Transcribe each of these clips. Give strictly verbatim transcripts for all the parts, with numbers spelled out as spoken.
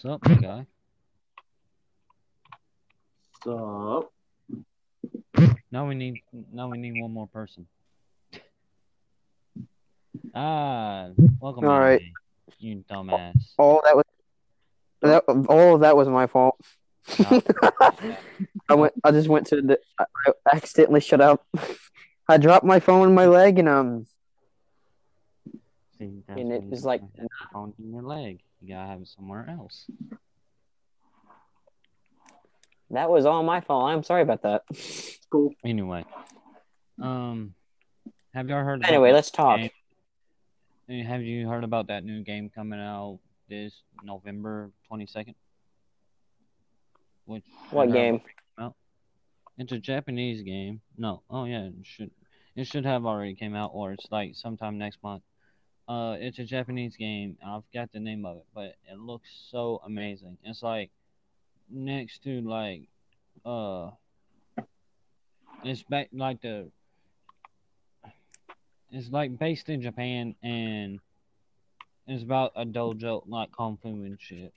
Sup, guy? Sup? Now we need now we need one more person. Ah, welcome. All right, you dumbass. All that was that. All of that was my fault. No. I went. I just went to the. I accidentally shut up. I dropped my phone in my leg and um. See, and it was like phone in your leg. You gotta have it somewhere else. That was all my fault. I'm sorry about that. Cool. Anyway, um, have y'all heard? Anyway, let's talk. Game? Have you heard about that new game coming out this November twenty second? Which what game? Out. It's a Japanese game. No, oh yeah, it should it should have already came out, or it's like sometime next month. Uh, it's a Japanese game. I forgot the name of it, but it looks so amazing. It's like next to like, uh, it's back like the. It's like based in Japan, and it's about a dojo like kung fu and shit.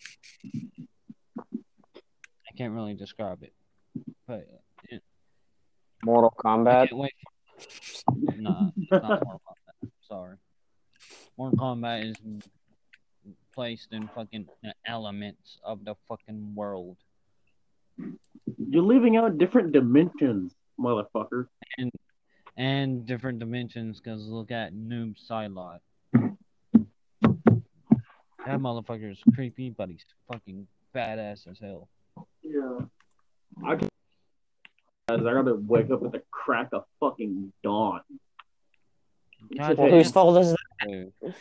I can't really describe it, but yeah. Mortal Kombat. I can't wait. Nah, it's not Mortal Kombat. Sorry, Mortal Kombat is placed in fucking elements of the fucking world. You're leaving out different dimensions, motherfucker. And and different dimensions, cause look at Noob Sailot. That motherfucker is creepy, but he's fucking badass as hell. Yeah, I, I gotta wake up at the crack of fucking dawn. Well, whose fault is that?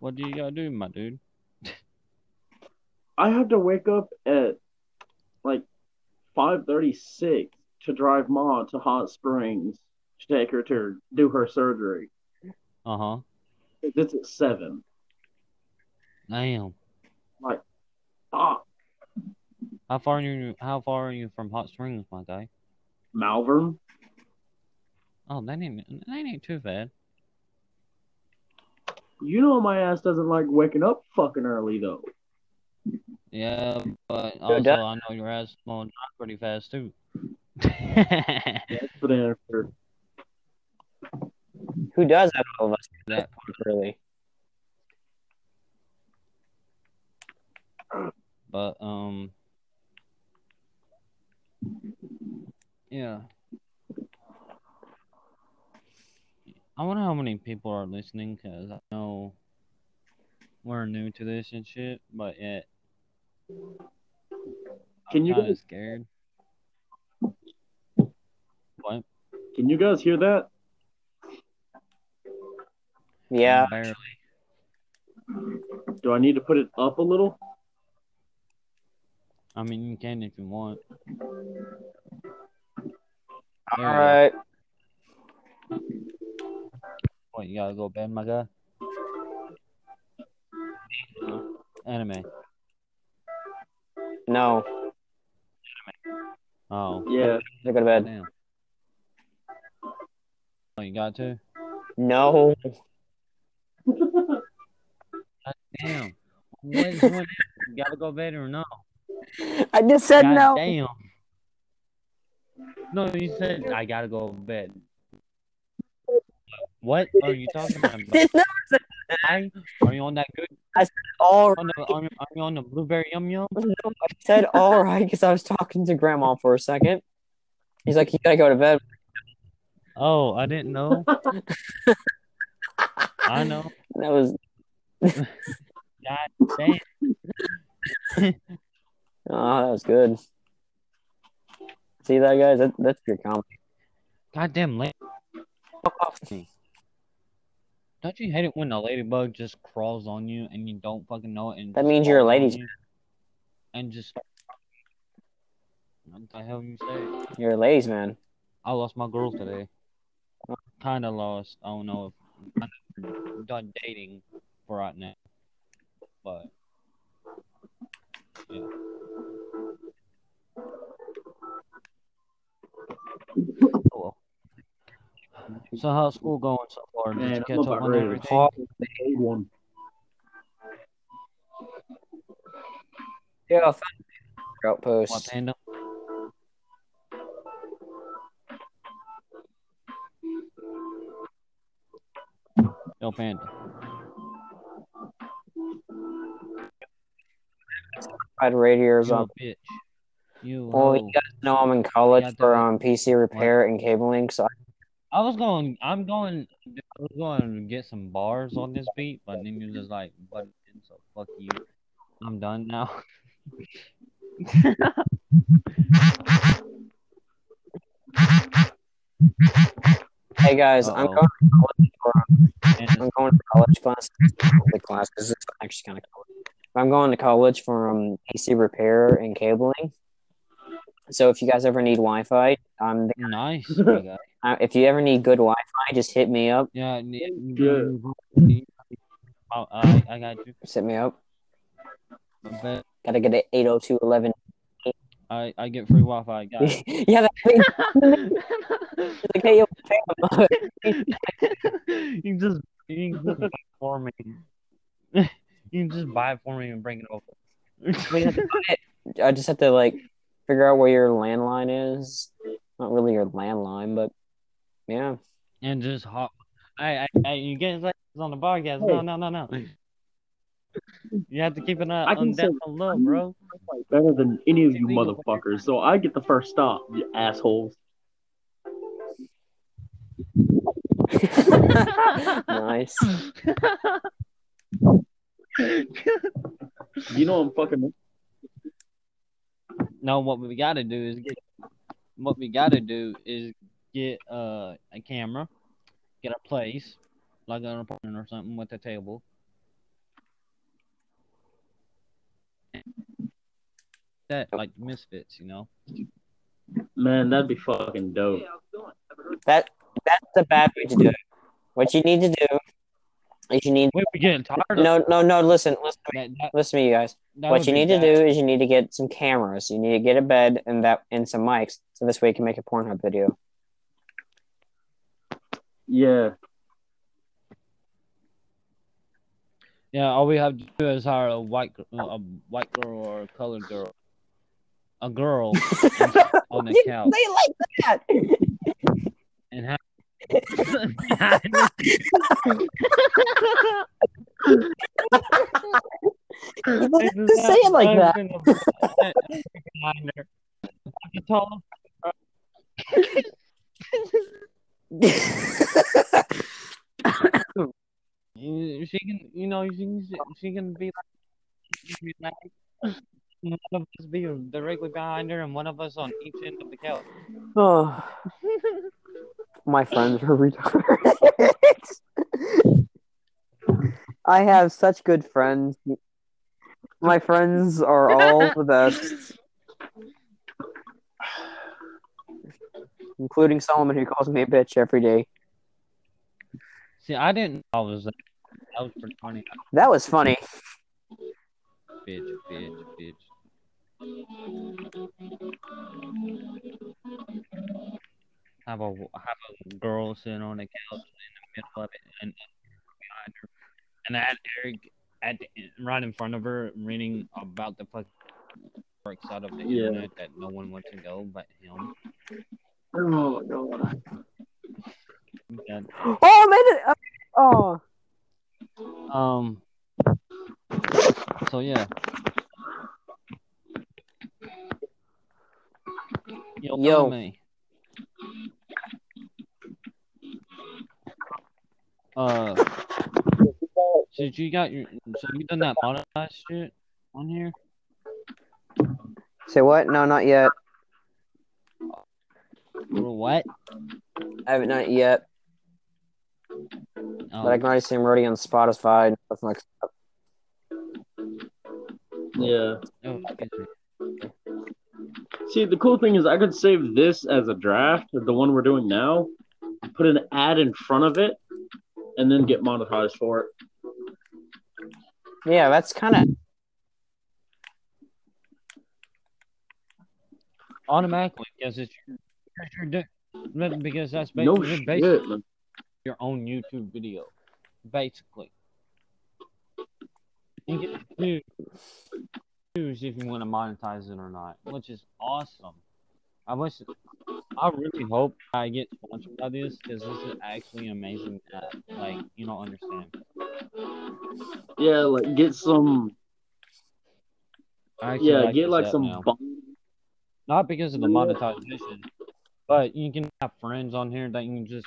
What do you gotta do, my dude? I have to wake up at like five thirty-six to drive Ma to Hot Springs to take her to do her surgery. Uh huh. It's at seven. Damn. Like, fuck. How far are you? How far are you from Hot Springs, my guy? Malvern. Oh, that ain't that ain't too bad. You know my ass doesn't like waking up fucking early though. Yeah, but also so I know your ass is going pretty fast too. That's for the answer. Who does that? All of us that part early. But um, yeah. I wonder how many people are listening, because I know we're new to this and shit. But yet, can I'm you guys scared? What? Can you guys hear that? Yeah. Barely. Do I need to put it up a little? I mean, you can if you want. All right. What, you gotta go to bed, my guy? Anime. No. Anime. Oh. Yeah, I go to bed. Damn. Oh, you got to? No. God damn. What is going on? You gotta go to bed or no? I just said God no. Damn. No, you said I gotta go to bed. What are you talking about? I, are you on that good? I said all right. The, are, you, are you on the blueberry yum yum? No, I said all right because I was talking to Grandma for a second. He's like, you gotta go to bed. Oh, I didn't know. I know. That was. God damn. Oh, that was good. See that, guys? That, that's your comedy. Goddamn lady. Fuck off me. Don't you hate it when a ladybug just crawls on you and you don't fucking know it? And that means you're a lady's man. And just. What the hell you say? You're a ladies man. I lost my girl today. Kind of lost. I don't know if I'm done dating for right now. But. Yeah. Oh, well. So how's school going so far? Did Man, you catch up on everything? Yeah, outpost. No panda. I'd radiators on. Bitch. You well, you guys know I'm in college for um P C repair what? And cabling, so. I was going. I'm going. I was going to get some bars on this beat, but then you're just like, "But so fuck you. I'm done now." Hey guys, Uh-oh. I'm going to college for I'm going to college classes. The class is actually kind of cool. I'm going to college for um, P C repair and cabling. So if you guys ever need Wi-Fi, I'm the guy. Nice. Guy. Uh, if you ever need good Wi-Fi, just hit me up. Yeah, good. Oh, I, I got you. Just hit me up. But, gotta get an eight oh two eleven. I, I get free Wi-Fi. Got it. Yeah, that. You just you can just buy it for me. You can just buy it for me and bring it over. I just have to like figure out where your landline is. Not really your landline, but yeah. And just hop. I, I, I you guys like this on the podcast? Hey. No, no, no, no. You have to keep an eye I on that low, bro. Better than any of you motherfuckers, so I get the first stop, you assholes. Nice. You know I'm fucking. No, what we gotta do is get. What we gotta do is get uh, a camera, get a place, like an apartment or something with a table. That like Misfits, you know. Man, that'd be fucking dope. That that's the bad way to do it. What you need to do is you need. Wait, we're getting tired. No, of no, no. Listen, listen, to me. That, that, listen to me, you guys. What you need bad. to do is you need to get some cameras. You need to get a bed and that and some mics, so this way you can make a Pornhub video. Yeah. Yeah. All we have to do is hire a white, a white girl or a colored girl. A girl on the couch. They like that. And have. You don't have to say it like that. I'm tall. She can, you know, she can, she can be like. One of us be directly behind her, and one of us on each end of the couch. Oh, my friends are retarded. I have such good friends. My friends are all the best, including Solomon, who calls me a bitch every day. See, I didn't. I was. That was pretty funny. That was funny. Bitch, bitch, bitch. Have a have a girl sitting on the couch in the middle of it, and behind her, and I had Eric at the, right in front of her reading about the fucking works out of the yeah. internet that no one wants to go but him. Oh God! Yeah. Oh, I made it! Oh. Um. So yeah, yo, yo. Me. Uh, so you got your, so you done that monetized shit on here? Say what? No, not yet. What? I haven't not yet, oh. But I can already see him already on Spotify and stuff like that. Yeah. Oh, see, the cool thing is I could save this as a draft, the one we're doing now, put an ad in front of it, and then get monetized for it. Yeah, that's kind of... Automatically, because it's your... Because that's basically, no shit, basically your own YouTube video. Basically. You get to do choose if you want to monetize it or not, which is awesome. I wish, I really hope I get sponsored by this, because this is actually amazing. That, like, you don't understand. Yeah, like get some. Actually, yeah, like get like some. Bon- Not because of the monetization, but you can have friends on here that you can just.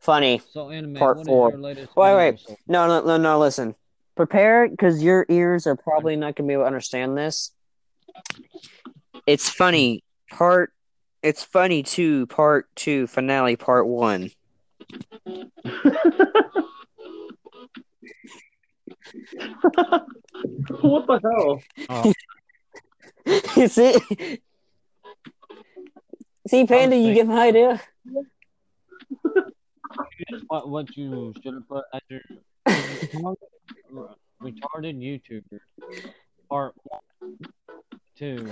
Funny. So anime, part four. Wait, wait. No, no, no, no. Listen. Prepare, because your ears are probably not going to be able to understand this. It's funny. Part. It's funny too. Part two finale. Part one. What the hell? Oh. Is it? See, Panda, you get my idea. What, what you should have put as your retarded, retarded YouTuber part one, two.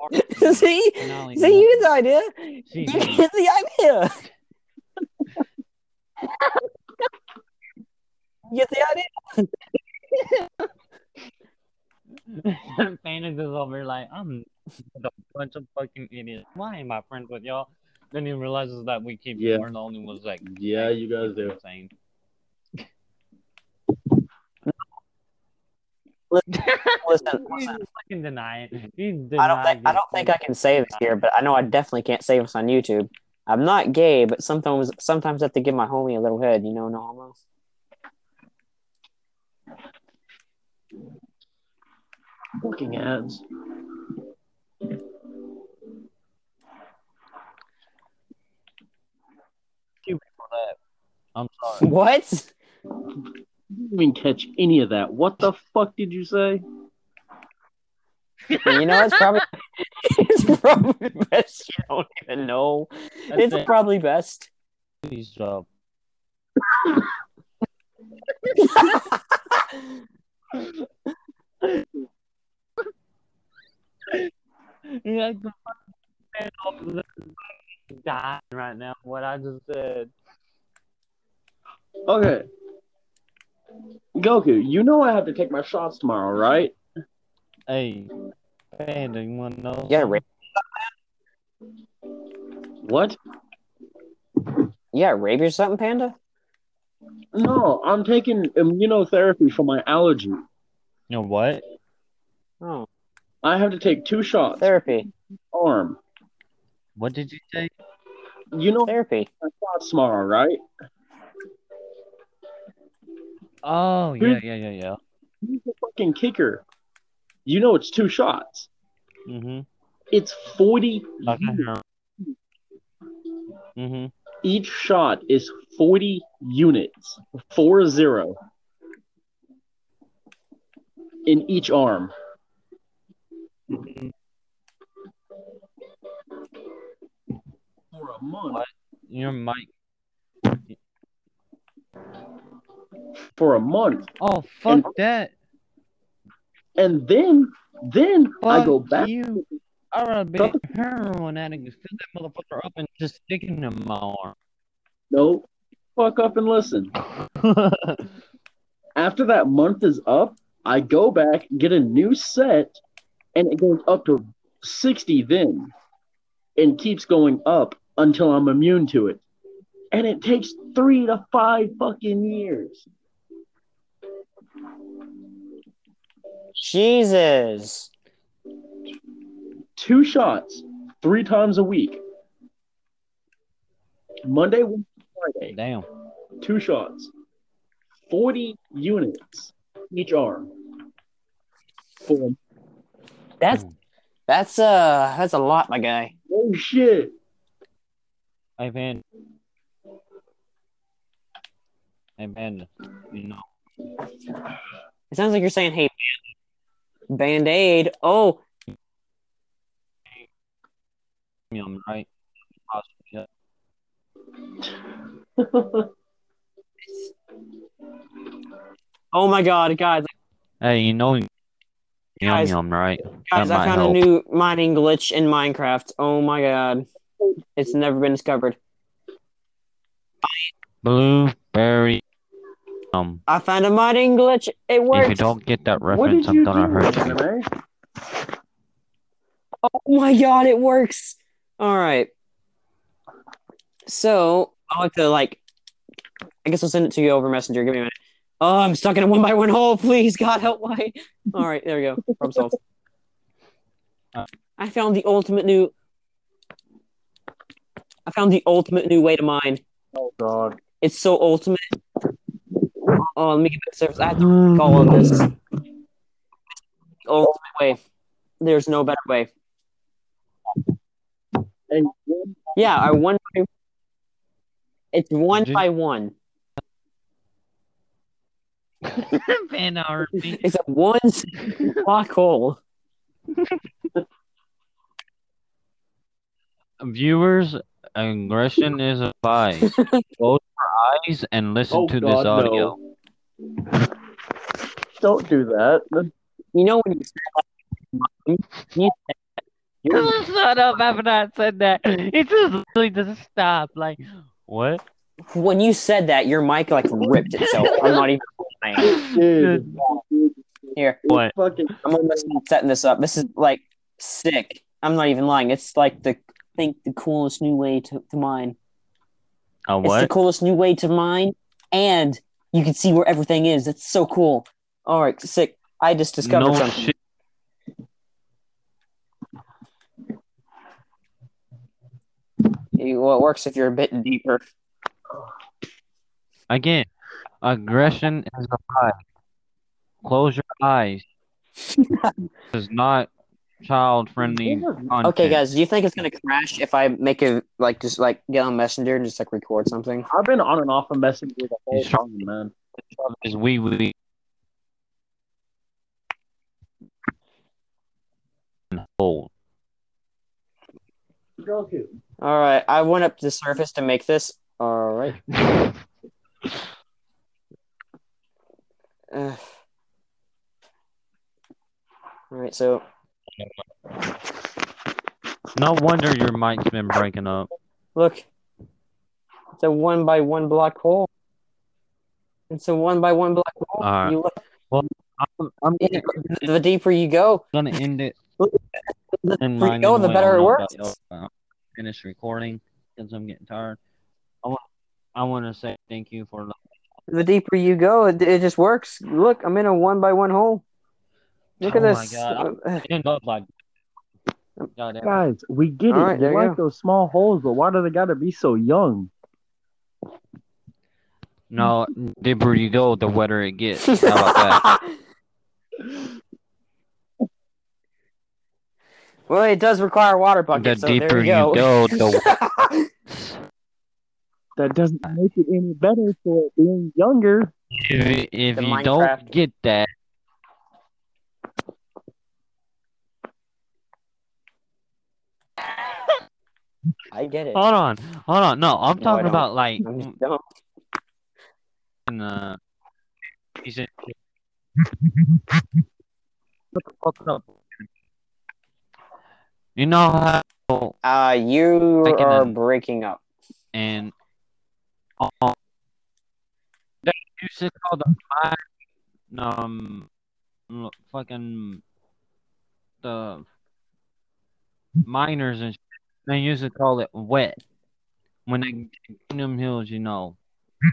Part two see, finale, see, one. You get the idea. See, you man. Get the idea. You get the idea. Panda goes over like, I'm a bunch of fucking idiots. Why am I friends with y'all? Then he realizes that we keep yeah. We're the only ones like yeah, you guys do. Insane. Listen, listen, listen. I can deny it. Deny I don't think I don't thing. think I can say this here, but I know I definitely can't say this on YouTube. I'm not gay, but sometimes sometimes I have to give my homie a little head, you know, no homo. Fucking ads. I'm sorry. What? I didn't even catch any of that. What the fuck did you say? You know, it's probably it's probably best you don't even know. That's it's it. Probably best. Please job. Yeah, dying right now. What I just said. Okay. Goku, you know I have to take my shots tomorrow, right? Hey. Panda, you want to know? Yeah, Ray. What? Yeah, rabies or something, Panda? No, I'm taking immunotherapy for my allergy. You know what? Oh. I have to take two shots. Therapy. Arm. What did you take? You know therapy. I have my shots tomorrow, right? Oh, yeah, yeah, yeah, yeah. He's a fucking kicker. You know it's two shots. Mm-hmm. It's forty okay. units. Mm-hmm. Each shot is forty units. Four zero. In each arm. Mm-hmm. For a month. What? Your mic. For a month. Oh, fuck and, that. And then, then fuck I go back. You. I would have been a heroin addict and fill that motherfucker up and just stick him in my arm. No. Fuck up and listen. After that month is up, I go back, get a new set, and it goes up to sixty then. And keeps going up until I'm immune to it. And it takes three to five fucking years. Jesus. Two shots, three times a week. Monday, Wednesday, Friday. Damn. Two shots. forty units each arm. Four. That's that's uh that's a lot, my guy. Oh shit. I've had Hey, Panda, you know. It sounds like you're saying, hey, Band-Aid. Oh. Yum, right? Yeah. Oh, my God, guys. Hey, you know, yum, guys, yum, right? Guys, that I found help. a new mining glitch in Minecraft. Oh, my God. It's never been discovered. Blueberry um. I found a modding glitch. It works. If you don't get that reference, I'm gonna hurt you. Oh my god, it works! All right. So I'll have to like. I guess I'll send it to you over Messenger. Give me a minute. Oh, I'm stuck in a one by one hole. Please, God help why. All right, there we go. Problem solved. Uh, I found the ultimate new. I found the ultimate new way to mine. Oh God! It's so ultimate. Oh, let me get back to service. I have to call on this. The ultimate way. There's no better way. Yeah, I one. By, it's one by one. It's a one block hole. Viewers, aggression is a lie. Close your eyes and listen oh, to God, this audio. No. Don't do that. You know when you say that, you shut up after I said that. It just really doesn't stop. Like, what? When you said that, your mic like ripped itself. I'm not even playing. Dude. Here. What? I'm almost setting this up. This is like sick. I'm not even lying. It's like the I think the coolest new way to, to mine. Oh, what? It's the coolest new way to mine, and you can see where everything is. It's so cool. All right, sick. I just discovered no something. Shit. It, well, it works if you're a bit deeper. Again, aggression is a lie. Close your eyes. This is not child-friendly content. Okay, guys, do you think it's gonna crash if I make it like just like get on Messenger and just like record something? I've been on and off of Messenger the whole it's time, man. Is wee wee. Hold. All right, I went up to the surface to make this. All right. uh, all right, so. No wonder your mic's been breaking up. Look, it's a one by one block hole. It's a one by one block hole. All right. You look, well, I'm, I'm it, gonna, the deeper you go, I'm gonna end it. The deeper you go, the better it works. Finish recording because I'm getting tired. I want, I want to say thank you for. The deeper you go, it, it just works. Look, I'm in a one by one hole. Look oh at this. My God. Like... God, guys, we get all it. Right, you like go. Those small holes, but why do they got to be so young? No, the deeper you go, the wetter it gets. How about that? Well, it does require a water bucket, the so deeper there you go. You go the... That doesn't make it any better for it being younger. If, if you Minecraft. Don't get that, I get it. Hold on, hold on. No, I'm no, talking about like. And, uh, he said, "What the fuck up?" You know how? Uh, you are breaking up. And um, that music called the um, look, fucking the miners and. Shit. They used to call it wet when they in them hills, you know.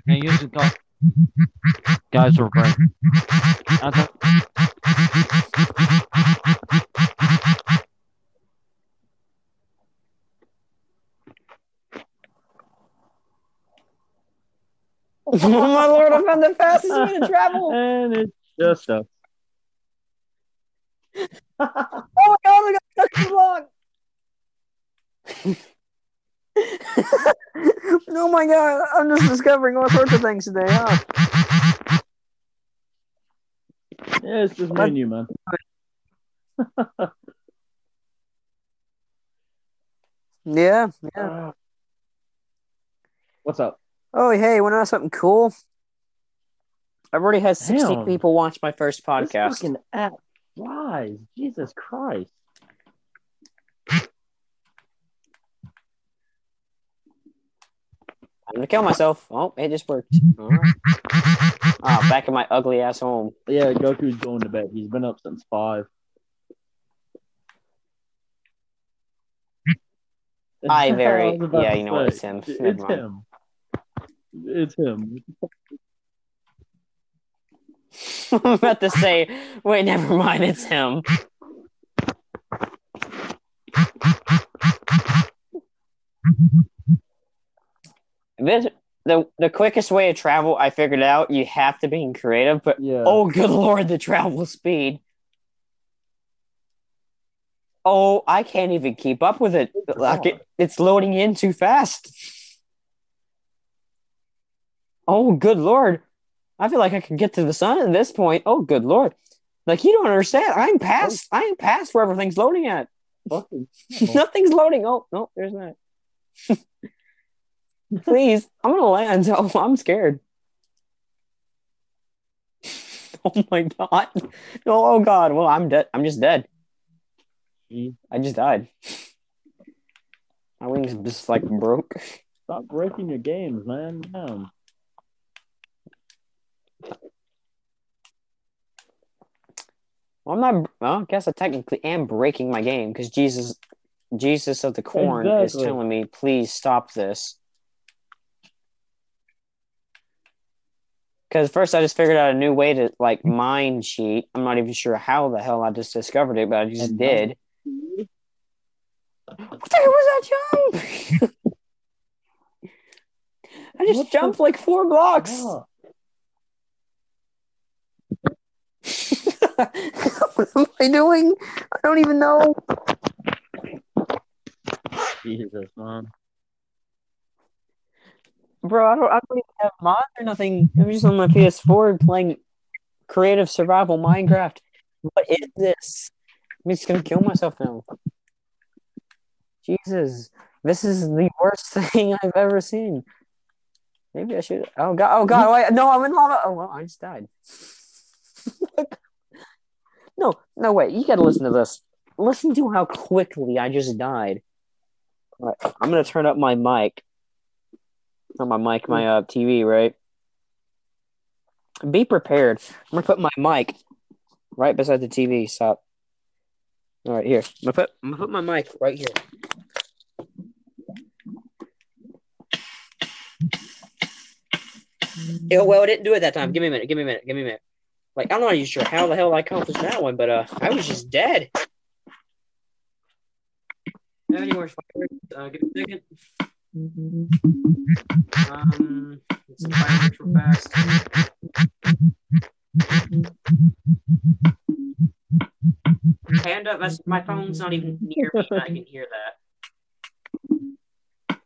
They used to call guys were great. Thought... Oh my lord! I found the fastest way to travel, and it's just a. Oh my god! I got stuck too long. Oh my god, I'm just discovering all sorts of things today, huh? Yeah, it's just me and you, man. Yeah, yeah. What's up? Oh, hey, wanna know something cool? I've already had sixty Damn. People watch my first podcast. This fucking app lies. Jesus Christ. gonna kill myself. Oh, it just worked. All right. Oh, back in my ugly ass home. Yeah, Goku's going to bed. He's been up since five. I very I yeah, you know what? It's him. It's Never him. Mind. It's him. I'm about to say, wait, never mind, it's him. This the the quickest way to travel, I figured out, you have to be creative, but yeah. Oh good lord, the travel speed. Oh, I can't even keep up with it. Like it it's loading in too fast. Oh good lord. I feel like I can get to the sun at this point. Oh, good lord! Like you don't understand. I'm past. I'm past where everything's loading at. Nothing's loading. Oh no, there's not. Please, I'm gonna land. Oh, I'm scared. Oh my god! Oh, oh god! Well, I'm dead. I'm just dead. I just died. My wings just like broke. Stop breaking your games, man. Damn. Well, I'm not. Well, I guess I technically am breaking my game because Jesus, Jesus of the corn exactly. is telling me, "Please stop this." Because first, I just figured out a new way to like mind cheat. I'm not even sure how the hell I just discovered it, but I just and did. What the hell was that jump? I just What's jumped the- like four blocks. Yeah. What am I doing? I don't even know. Jesus, man. Bro, I don't, I don't even have mods or nothing. I'm just on my P S four playing Creative Survival Minecraft. What is this? I'm just going to kill myself now. Jesus. This is the worst thing I've ever seen. Maybe I should... Oh, God. Oh, God. Wait. No, I'm in lava. Oh, well, I just died. No, no, wait. You gotta listen to this. Listen to how quickly I just died. All right, I'm gonna turn up my mic. Not my mic, my uh, T V, right? Be prepared. I'm gonna put my mic right beside the T V. Stop. All right, here. I'm gonna put, I'm gonna put my mic right here. It, well, it didn't do it that time. Give me a minute. Give me a minute. Give me a minute. Like, I'm not even sure how the hell I accomplished that one, but uh, I was just dead. Have any more fires? Uh, give me a second. Um, let's see fires real fast. Hand up. That's, my phone's not even near me, but I can hear that.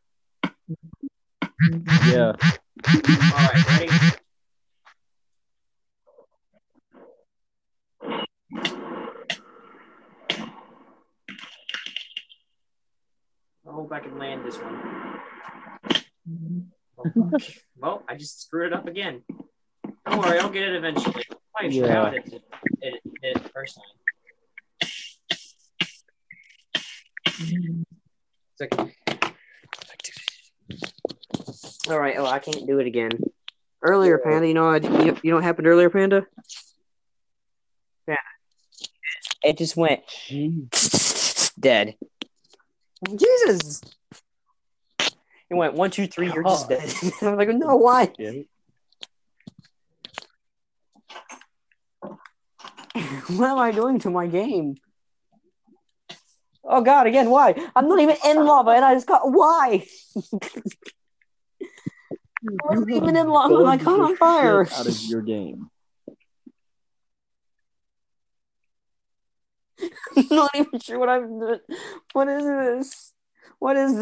Yeah. All right, ready? I hope I can land this one. Oh, well, I just screwed it up again. Don't worry, I'll get it eventually. I'm not sure how it did it the first time. It's okay. All right. Oh, I can't do it again. Earlier, Panda. You know, I, you, you know what happened earlier, Panda? Yeah. It just went dead. Jesus! It went one, two, three. You're just dead. I was like, no, why? Yeah. What am I doing to my game? Oh God! Again, why? I'm not even in lava, and I just got why? I wasn't even in lava, and I caught on fire. Out of your game. I'm not even sure what I'm doing. What is this? What is this?